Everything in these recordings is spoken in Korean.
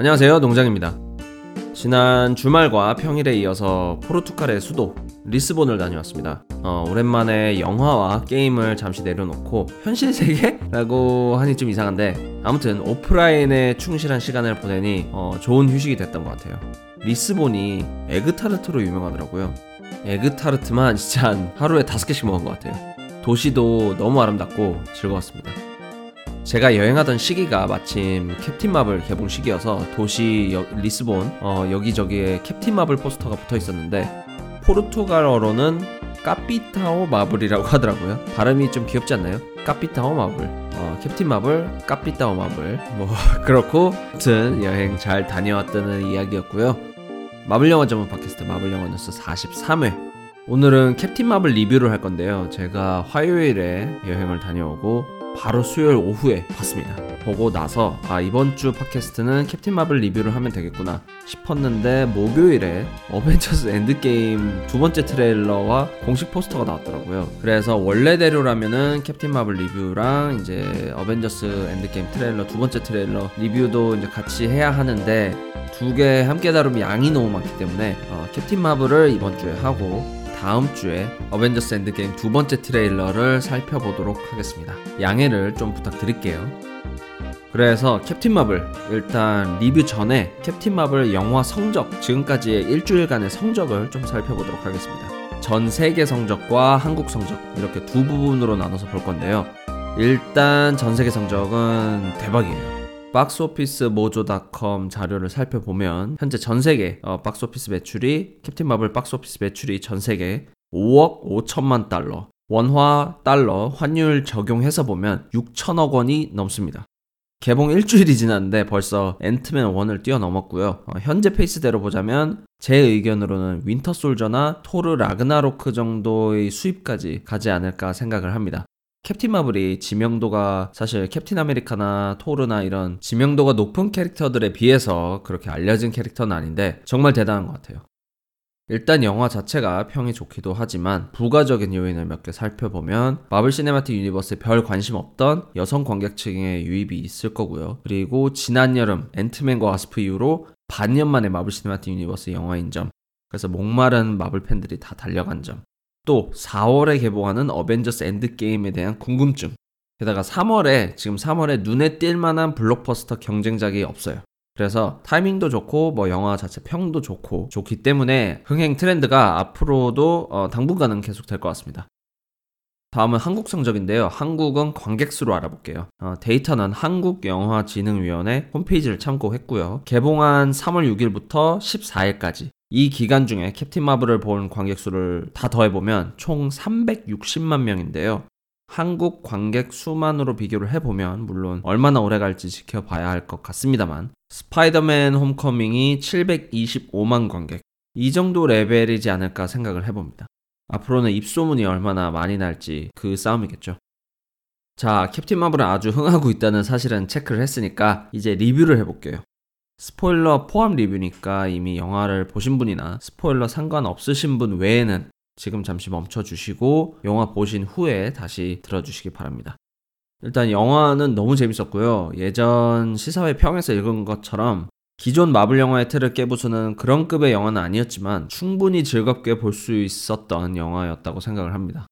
안녕하세요, 농장입니다. 지난 주말과 평일에 이어서 포르투갈의 수도 리스본을 다녀왔습니다. 오랜만에 영화와 게임을 잠시 내려놓고 현실 세계? 라고 하니 좀 이상한데, 아무튼 오프라인에 충실한 시간을 보내니 좋은 휴식이 됐던 것 같아요. 리스본이 에그타르트로 유명하더라고요. 에그타르트만 진짜 한 하루에 5개씩 먹은 것 같아요. 도시도 너무 아름답고 즐거웠습니다. 제가 여행하던 시기가 마침 캡틴 마블 개봉 시기여서 도시 리스본 여기저기에 캡틴 마블 포스터가 붙어 있었는데, 포르투갈어로는 까피타오 마블이라고 하더라고요. 발음이 좀 귀엽지 않나요? 까피타오 마블, 캡틴 마블, 까피타오 마블, 뭐 그렇고, 아무튼 여행 잘 다녀왔다는 이야기였고요. 마블 영화 전문 팟캐스트 마블영화뉴스 43회, 오늘은 캡틴 마블 리뷰를 할 건데요. 제가 화요일에 여행을 다녀오고 바로 수요일 오후에 봤습니다. 보고 나서 이번 주 팟캐스트는 캡틴 마블 리뷰를 하면 되겠구나 싶었는데, 목요일에 어벤져스 엔드게임 두 번째 트레일러와 공식 포스터가 나왔더라고요. 그래서 원래대로라면은 캡틴 마블 리뷰랑 이제 어벤져스 엔드게임 트레일러 두 번째 트레일러 리뷰도 이제 같이 해야 하는데, 두 개 함께 다루면 양이 너무 많기 때문에 캡틴 마블을 이번 주에 하고, 다음 주에 어벤져스 엔드게임 두 번째 트레일러를 살펴보도록 하겠습니다. 양해를 좀 부탁드릴게요. 그래서 캡틴 마블, 일단 리뷰 전에 캡틴 마블 영화 성적, 지금까지의 일주일간의 성적을 좀 살펴보도록 하겠습니다. 전 세계 성적과 한국 성적, 이렇게 두 부분으로 나눠서 볼 건데요. 일단 전 세계 성적은 대박이에요. 박스오피스 모조닷컴 자료를 살펴보면 현재 전세계 박스오피스 매출이, 캡틴 마블 박스오피스 매출이 전세계 5억 5천만 달러, 원화 달러 환율 적용해서 보면 6천억 원이 넘습니다. 개봉 일주일이 지났는데 벌써 앤트맨 1을 뛰어넘었고요. 현재 페이스대로 보자면 제 의견으로는 윈터 솔저나 토르 라그나로크 정도의 수입까지 가지 않을까 생각을 합니다. 캡틴 마블이 지명도가, 사실 캡틴 아메리카나 토르나 이런 지명도가 높은 캐릭터들에 비해서 그렇게 알려진 캐릭터는 아닌데 정말 대단한 것 같아요. 일단 영화 자체가 평이 좋기도 하지만 부가적인 요인을 몇 개 살펴보면, 마블 시네마틱 유니버스에 별 관심 없던 여성 관객층의 유입이 있을 거고요. 그리고 지난 여름 앤트맨과 와스프 이후로 반년 만에 마블 시네마틱 유니버스 영화인 점, 그래서 목마른 마블 팬들이 다 달려간 점, 또 4월에 개봉하는 어벤져스 엔드게임에 대한 궁금증, 게다가 3월에, 지금 3월에 눈에 띌만한 블록버스터 경쟁작이 없어요. 그래서 타이밍도 좋고 뭐 영화 자체 평도 좋기 때문에 흥행 트렌드가 앞으로도 당분간은 계속 될 것 같습니다. 다음은 한국 성적인데요. 한국은 관객수로 알아볼게요. 데이터는 한국영화진흥위원회 홈페이지를 참고했고요. 개봉한 3월 6일부터 14일까지 이 기간 중에 캡틴 마블을 본 관객수를 다 더해보면 총 360만 명인데요. 한국 관객 수만으로 비교를 해보면, 물론 얼마나 오래 갈지 지켜봐야 할 것 같습니다만, 스파이더맨 홈커밍이 725만 관객, 이 정도 레벨이지 않을까 생각을 해봅니다. 앞으로는 입소문이 얼마나 많이 날지 그 싸움이겠죠. 자, 캡틴 마블은 아주 흥하고 있다는 사실은 체크를 했으니까 이제 리뷰를 해볼게요. 스포일러 포함 리뷰니까 이미 영화를 보신 분이나 스포일러 상관없으신 분 외에는 지금 잠시 멈춰주시고 영화 보신 후에 다시 들어주시기 바랍니다. 일단 영화는 너무 재밌었고요. 예전 시사회 평에서 읽은 것처럼 기존 마블 영화의 틀을 깨부수는 그런 급의 영화는 아니었지만 충분히 즐겁게 볼 수 있었던 영화였다고 생각을 합니다.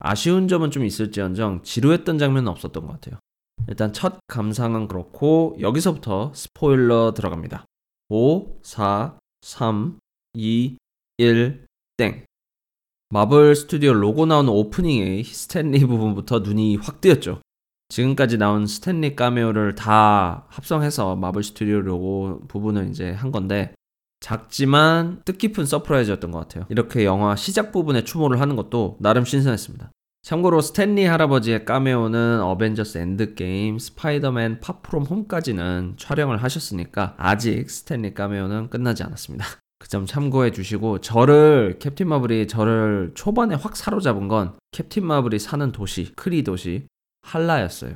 아쉬운 점은 좀 있을지언정 지루했던 장면은 없었던 것 같아요. 일단 첫 감상은 그렇고, 여기서부터 스포일러 들어갑니다. 5, 4, 3, 2, 1, 땡. 마블 스튜디오 로고 나오는 오프닝의 스탠리 부분부터 눈이 확 뜨였죠. 지금까지 나온 스탠리 카메오를 다 합성해서 마블 스튜디오 로고 부분을 이제 한 건데, 작지만 뜻깊은 서프라이즈였던 것 같아요. 이렇게 영화 시작 부분에 추모를 하는 것도 나름 신선했습니다. 참고로 스탠리 할아버지의 카메오는 어벤져스 엔드게임, 스파이더맨 파프롬 홈까지는 촬영을 하셨으니까 아직 스탠리 카메오는 끝나지 않았습니다. 그 점 참고해 주시고, 캡틴 마블이 저를 초반에 확 사로잡은 건 캡틴 마블이 사는 도시, 크리 도시, 할라였어요.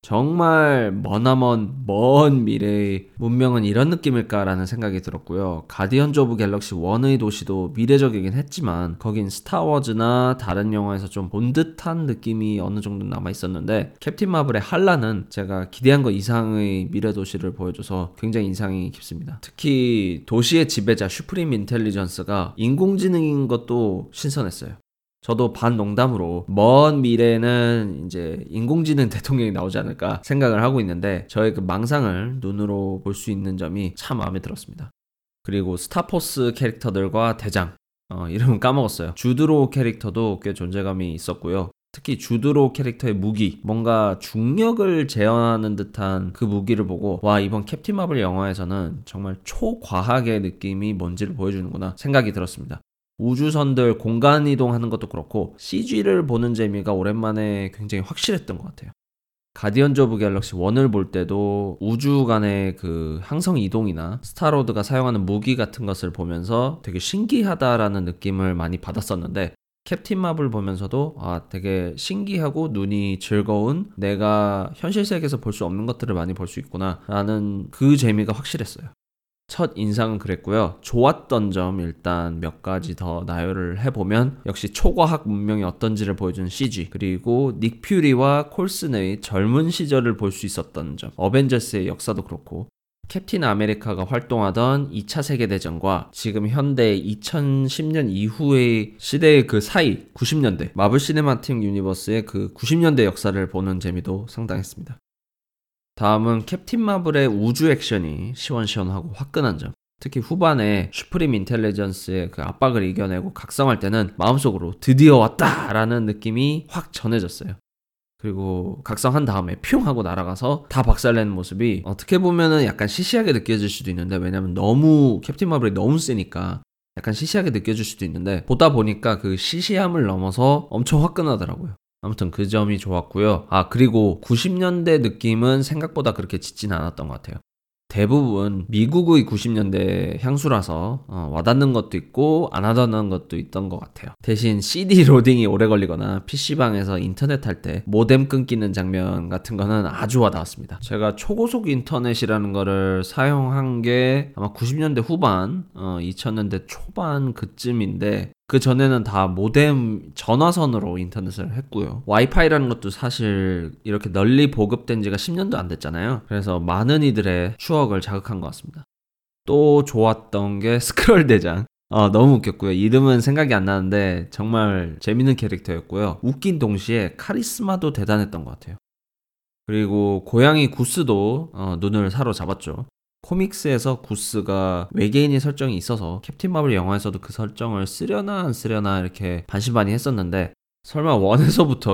정말 머나먼 먼 미래의 문명은 이런 느낌일까라는 생각이 들었고요. 가디언즈 오브 갤럭시 1의 도시도 미래적이긴 했지만 거긴 스타워즈나 다른 영화에서 좀 본 듯한 느낌이 어느 정도 남아있었는데, 캡틴 마블의 할라는 제가 기대한 것 이상의 미래 도시를 보여줘서 굉장히 인상이 깊습니다. 특히 도시의 지배자 슈프림 인텔리전스가 인공지능인 것도 신선했어요. 저도 반농담으로 먼 미래에는 이제 인공지능 대통령이 나오지 않을까 생각을 하고 있는데, 저의 그 망상을 눈으로 볼 수 있는 점이 참 마음에 들었습니다. 그리고 스타포스 캐릭터들과 대장, 이름은 까먹었어요. 주드로 캐릭터도 꽤 존재감이 있었고요. 특히 주드로 캐릭터의 무기, 뭔가 중력을 재현하는 듯한 그 무기를 보고 와, 이번 캡틴 마블 영화에서는 정말 초과학의 느낌이 뭔지를 보여주는구나 생각이 들었습니다. 우주선들 공간이동하는 것도 그렇고 CG를 보는 재미가 오랜만에 굉장히 확실했던 것 같아요. 가디언즈 오브 갤럭시 1을 볼 때도 우주 간의 그 항성 이동이나 스타로드가 사용하는 무기 같은 것을 보면서 되게 신기하다라는 느낌을 많이 받았었는데, 캡틴 마블 보면서도 아, 되게 신기하고 눈이 즐거운, 내가 현실 세계에서 볼 수 없는 것들을 많이 볼 수 있구나 라는 그 재미가 확실했어요. 첫 인상은 그랬고요. 좋았던 점 일단 몇 가지 더 나열을 해보면, 역시 초과학 문명이 어떤지를 보여준 CG, 그리고 닉 퓨리와 콜슨의 젊은 시절을 볼 수 있었던 점, 어벤져스의 역사도 그렇고 캡틴 아메리카가 활동하던 2차 세계대전과 지금 현대 2010년 이후의 시대의 그 사이 90년대, 마블 시네마틱 유니버스의 그 90년대 역사를 보는 재미도 상당했습니다. 다음은 캡틴 마블의 우주 액션이 시원시원하고 화끈한 점. 특히 후반에 슈프림 인텔리전스의 그 압박을 이겨내고 각성할 때는 마음속으로 드디어 왔다! 라는 느낌이 확 전해졌어요. 그리고 각성한 다음에 퓨용 하고 날아가서 다 박살내는 모습이 어떻게 보면은 약간 시시하게 느껴질 수도 있는데, 왜냐면 너무 캡틴 마블이 너무 세니까 약간 시시하게 느껴질 수도 있는데, 보다 보니까 그 시시함을 넘어서 엄청 화끈하더라고요. 아무튼 그 점이 좋았고요. 아, 그리고 90년대 느낌은 생각보다 그렇게 짙진 않았던 것 같아요. 대부분 미국의 90년대 향수라서 와닿는 것도 있고 안 와닿는 것도 있던 것 같아요. 대신 CD 로딩이 오래 걸리거나 PC방에서 인터넷 할 때 모뎀 끊기는 장면 같은 거는 아주 와닿았습니다. 제가 초고속 인터넷이라는 거를 사용한 게 아마 90년대 후반, 2000년대 초반 그쯤인데, 그 전에는 다 모뎀 전화선으로 인터넷을 했고요. 와이파이라는 것도 사실 이렇게 널리 보급된 지가 10년도 안 됐잖아요. 그래서 많은 이들의 추억을 자극한 것 같습니다. 또 좋았던 게 스크롤 대장. 너무 웃겼고요. 이름은 생각이 안 나는데 정말 재밌는 캐릭터였고요. 웃긴 동시에 카리스마도 대단했던 것 같아요. 그리고 고양이 구스도 눈을 사로잡았죠. 코믹스에서 구스가 외계인이 설정이 있어서 캡틴 마블 영화에서도 그 설정을 쓰려나 안 쓰려나 이렇게 반신반의 했었는데, 설마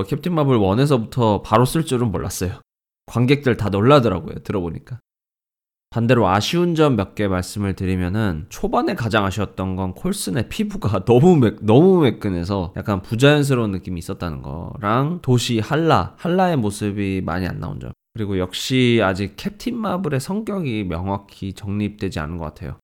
캡틴 마블 1에서부터 바로 쓸 줄은 몰랐어요. 관객들 다 놀라더라고요, 들어보니까. 반대로 아쉬운 점 몇 개 말씀을 드리면은, 초반에 가장 아쉬웠던 건 콜슨의 피부가 너무 매끈해서 약간 부자연스러운 느낌이 있었다는 거랑, 도시 할라의 모습이 많이 안 나온 점. 그리고 역시 아직 캡틴 마블의 성격이 명확히 정립되지 않은 것 같아요.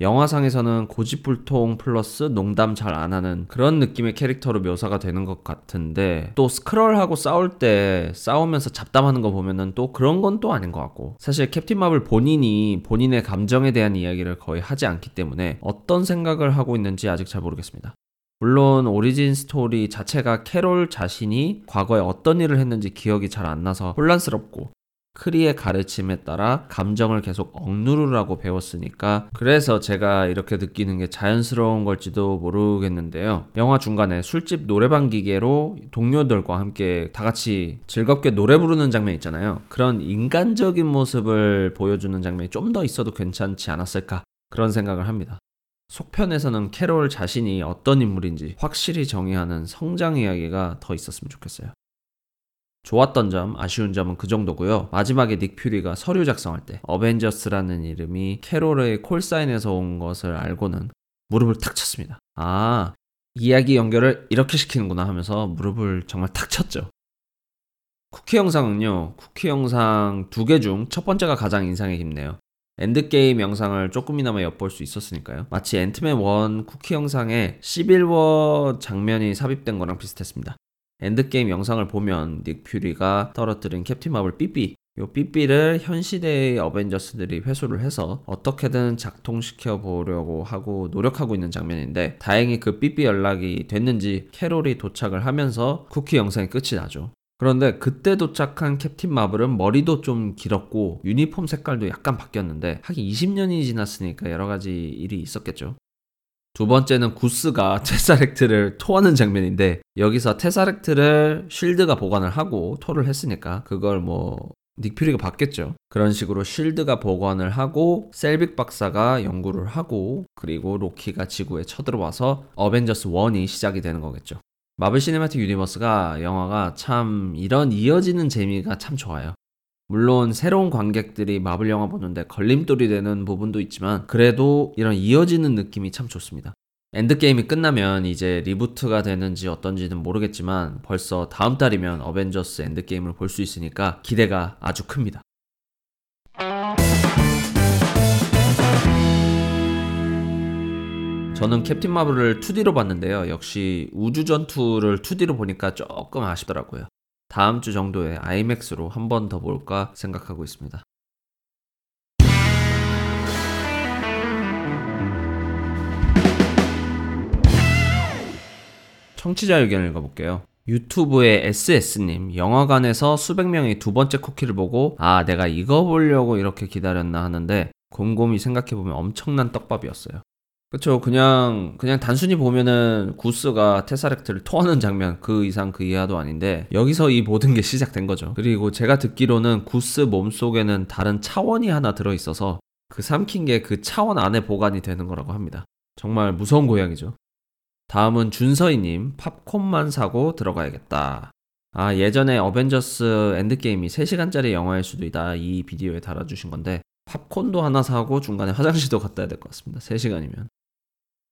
영화상에서는 고집불통 플러스 농담 잘 안 하는 그런 느낌의 캐릭터로 묘사가 되는 것 같은데, 또 스크롤하고 싸울 때 싸우면서 잡담하는 거 보면은 또 그런 건 또 아닌 것 같고, 사실 캡틴 마블 본인이 본인의 감정에 대한 이야기를 거의 하지 않기 때문에 어떤 생각을 하고 있는지 아직 잘 모르겠습니다. 물론 오리진 스토리 자체가 캐롤 자신이 과거에 어떤 일을 했는지 기억이 잘 안 나서 혼란스럽고, 크리의 가르침에 따라 감정을 계속 억누르라고 배웠으니까 그래서 제가 이렇게 느끼는 게 자연스러운 걸지도 모르겠는데요. 영화 중간에 술집 노래방 기계로 동료들과 함께 다 같이 즐겁게 노래 부르는 장면 있잖아요. 그런 인간적인 모습을 보여주는 장면이 좀 더 있어도 괜찮지 않았을까, 그런 생각을 합니다. 속편에서는 캐롤 자신이 어떤 인물인지 확실히 정의하는 성장 이야기가 더 있었으면 좋겠어요. 좋았던 점, 아쉬운 점은 그 정도고요. 마지막에 닉 퓨리가 서류 작성할 때 어벤져스라는 이름이 캐롤의 콜사인에서 온 것을 알고는 무릎을 탁 쳤습니다. 아, 이야기 연결을 이렇게 시키는구나 하면서 무릎을 정말 탁 쳤죠. 쿠키 영상은요, 쿠키 영상 2개 중 첫 번째가 가장 인상이 깊네요. 엔드게임 영상을 조금이나마 엿볼 수 있었으니까요. 마치 앤트맨 1 쿠키 영상에 시빌워 장면이 삽입된 거랑 비슷했습니다. 엔드게임 영상을 보면 닉 퓨리가 떨어뜨린 캡틴 마블 삐삐, 요 삐삐를 현시대의 어벤져스들이 회수를 해서 어떻게든 작동시켜 보려고 하고 노력하고 있는 장면인데, 다행히 그 삐삐 연락이 됐는지 캐롤이 도착을 하면서 쿠키 영상이 끝이 나죠. 그런데 그때 도착한 캡틴 마블은 머리도 좀 길었고 유니폼 색깔도 약간 바뀌었는데, 하긴 20년이 지났으니까 여러가지 일이 있었겠죠. 두 번째는 구스가 테사렉트를 토하는 장면인데, 여기서 테사렉트를 쉴드가 보관을 하고 토를 했으니까 그걸 닉 퓨리가 봤겠죠. 그런 식으로 쉴드가 보관을 하고 셀빅 박사가 연구를 하고, 그리고 로키가 지구에 쳐들어와서 어벤져스 1이 시작이 되는 거겠죠. 마블 시네마틱 유니버스가, 영화가 참 이런 이어지는 재미가 참 좋아요. 물론 새로운 관객들이 마블 영화 보는데 걸림돌이 되는 부분도 있지만, 그래도 이런 이어지는 느낌이 참 좋습니다. 엔드게임이 끝나면 이제 리부트가 되는지 어떤지는 모르겠지만 벌써 다음 달이면 어벤져스 엔드게임을 볼 수 있으니까 기대가 아주 큽니다. 저는 캡틴 마블을 2D로 봤는데요. 역시 우주전투를 2D로 보니까 조금 아쉽더라고요. 다음 주 정도에 아이맥스로 한 번 더 볼까 생각하고 있습니다. 청취자 의견을 읽어볼게요. 유튜브의 SS님, 영화관에서 수백 명이 두 번째 쿠키를 보고 아, 내가 이거 보려고 이렇게 기다렸나 하는데 곰곰이 생각해보면 엄청난 떡밥이었어요. 그쵸, 그냥 단순히 보면은 구스가 테사렉트를 토하는 장면, 그 이상 그 이하도 아닌데 여기서 이 모든 게 시작된 거죠. 그리고 제가 듣기로는 구스 몸속에는 다른 차원이 하나 들어있어서 그 삼킨 게 그 차원 안에 보관이 되는 거라고 합니다. 정말 무서운 고양이죠. 다음은 준서희님, 팝콘만 사고 들어가야겠다. 아, 예전에 어벤져스 엔드게임이 3시간짜리 영화일 수도 있다, 이 비디오에 달아주신 건데 팝콘도 하나 사고 중간에 화장실도 갔다야 될 것 같습니다. 3시간이면.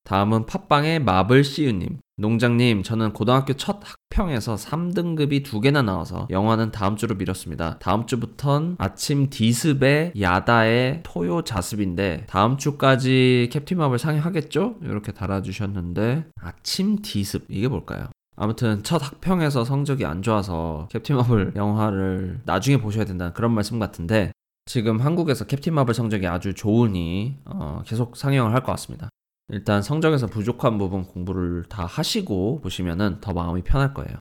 다음은 팟빵의 마블CU님, 농장님, 저는 고등학교 첫 학평에서 3등급이 2개나 나와서 영화는 다음주로 미뤘습니다. 다음주부턴 아침 디습에 야다의 토요 자습인데 다음주까지 캡틴 마블 상영하겠죠? 이렇게 달아주셨는데, 아침 디습 이게 뭘까요? 아무튼 첫 학평에서 성적이 안 좋아서 캡틴 마블 영화를 나중에 보셔야 된다는 그런 말씀 같은데, 지금 한국에서 캡틴 마블 성적이 아주 좋으니 계속 상영을 할 것 같습니다. 일단 성적에서 부족한 부분 공부를 다 하시고 보시면은 더 마음이 편할 거예요.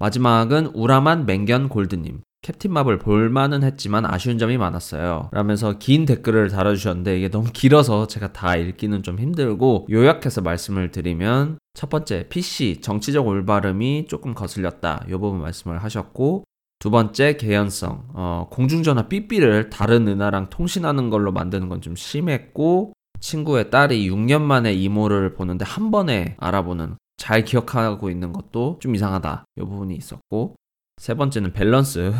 마지막은 우라만 맹견 골드님, 캡틴 마블 볼만은 했지만 아쉬운 점이 많았어요 라면서 긴 댓글을 달아주셨는데, 이게 너무 길어서 제가 다 읽기는 좀 힘들고 요약해서 말씀을 드리면, 첫 번째 PC 정치적 올바름이 조금 거슬렸다, 요 부분 말씀을 하셨고, 두 번째 개연성, 공중전화 삐삐를 다른 은하랑 통신하는 걸로 만드는 건 좀 심했고, 친구의 딸이 6년 만에 이모를 보는데 한 번에 알아보는, 잘 기억하고 있는 것도 좀 이상하다, 이 부분이 있었고, 세 번째는 밸런스,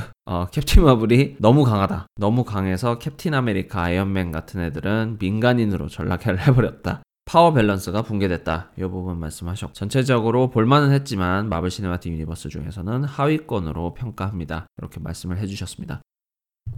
캡틴 마블이 너무 강하다, 너무 강해서 캡틴 아메리카, 아이언맨 같은 애들은 민간인으로 전락해버렸다, 파워 밸런스가 붕괴됐다, 이 부분 말씀하셨고, 전체적으로 볼만은 했지만 마블 시네마틱 유니버스 중에서는 하위권으로 평가합니다, 이렇게 말씀을 해주셨습니다.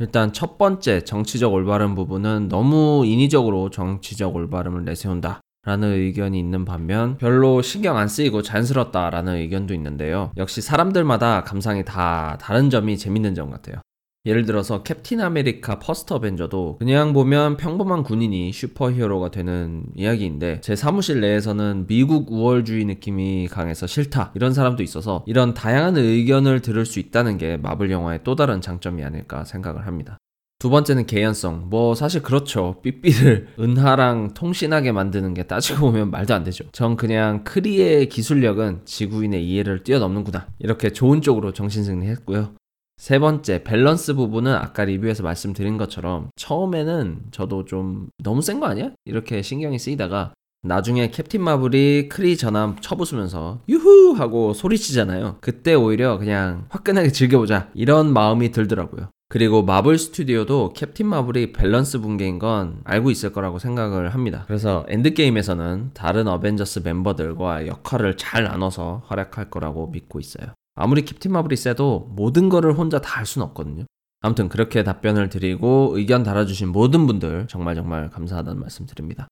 일단 첫 번째 정치적 올바른 부분은 너무 인위적으로 정치적 올바름을 내세운다 라는 의견이 있는 반면, 별로 신경 안 쓰이고 자연스럽다 라는 의견도 있는데요. 역시 사람들마다 감상이 다 다른 점이 재밌는 점 같아요. 예를 들어서 캡틴 아메리카 퍼스트 어벤져도 그냥 보면 평범한 군인이 슈퍼히어로가 되는 이야기인데, 제 사무실 내에서는 미국 우월주의 느낌이 강해서 싫다 이런 사람도 있어서, 이런 다양한 의견을 들을 수 있다는 게 마블 영화의 또 다른 장점이 아닐까 생각을 합니다. 두 번째는 개연성, 사실 그렇죠. 삐삐를 은하랑 통신하게 만드는 게 따지고 보면 말도 안 되죠. 전 그냥 크리의 기술력은 지구인의 이해를 뛰어넘는구나, 이렇게 좋은 쪽으로 정신승리했고요. 세 번째 밸런스 부분은 아까 리뷰에서 말씀드린 것처럼 처음에는 저도 좀 너무 센 거 아니야? 이렇게 신경이 쓰이다가 나중에 캡틴 마블이 크리 전함 쳐부수면서 유후 하고 소리치잖아요. 그때 오히려 그냥 화끈하게 즐겨보자 이런 마음이 들더라고요. 그리고 마블 스튜디오도 캡틴 마블이 밸런스 붕괴인 건 알고 있을 거라고 생각을 합니다. 그래서 엔드게임에서는 다른 어벤져스 멤버들과 역할을 잘 나눠서 활약할 거라고 믿고 있어요. 아무리 캡틴 마블이 세도 모든 거를 혼자 다 할 수는 없거든요. 아무튼 그렇게 답변을 드리고, 의견 달아주신 모든 분들 정말 정말 감사하다는 말씀 드립니다.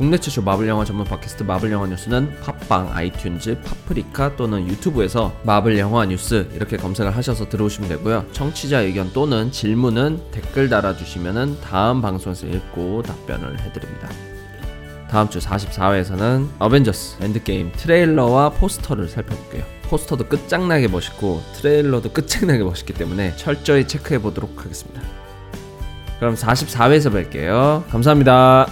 국내 최초 마블 영화 전문 팟캐스트 마블 영화 뉴스는 팟빵, 아이튠즈, 팟프리카 또는 유튜브에서 마블 영화 뉴스 이렇게 검색을 하셔서 들어오시면 되고요. 청취자 의견 또는 질문은 댓글 달아주시면 다음 방송에서 읽고 답변을 해드립니다. 다음 주 44회에서는 어벤져스 엔드게임 트레일러와 포스터를 살펴볼게요. 포스터도 끝장나게 멋있고 트레일러도 끝장나게 멋있기 때문에 철저히 체크해보도록 하겠습니다. 그럼 44회에서 뵐게요. 감사합니다.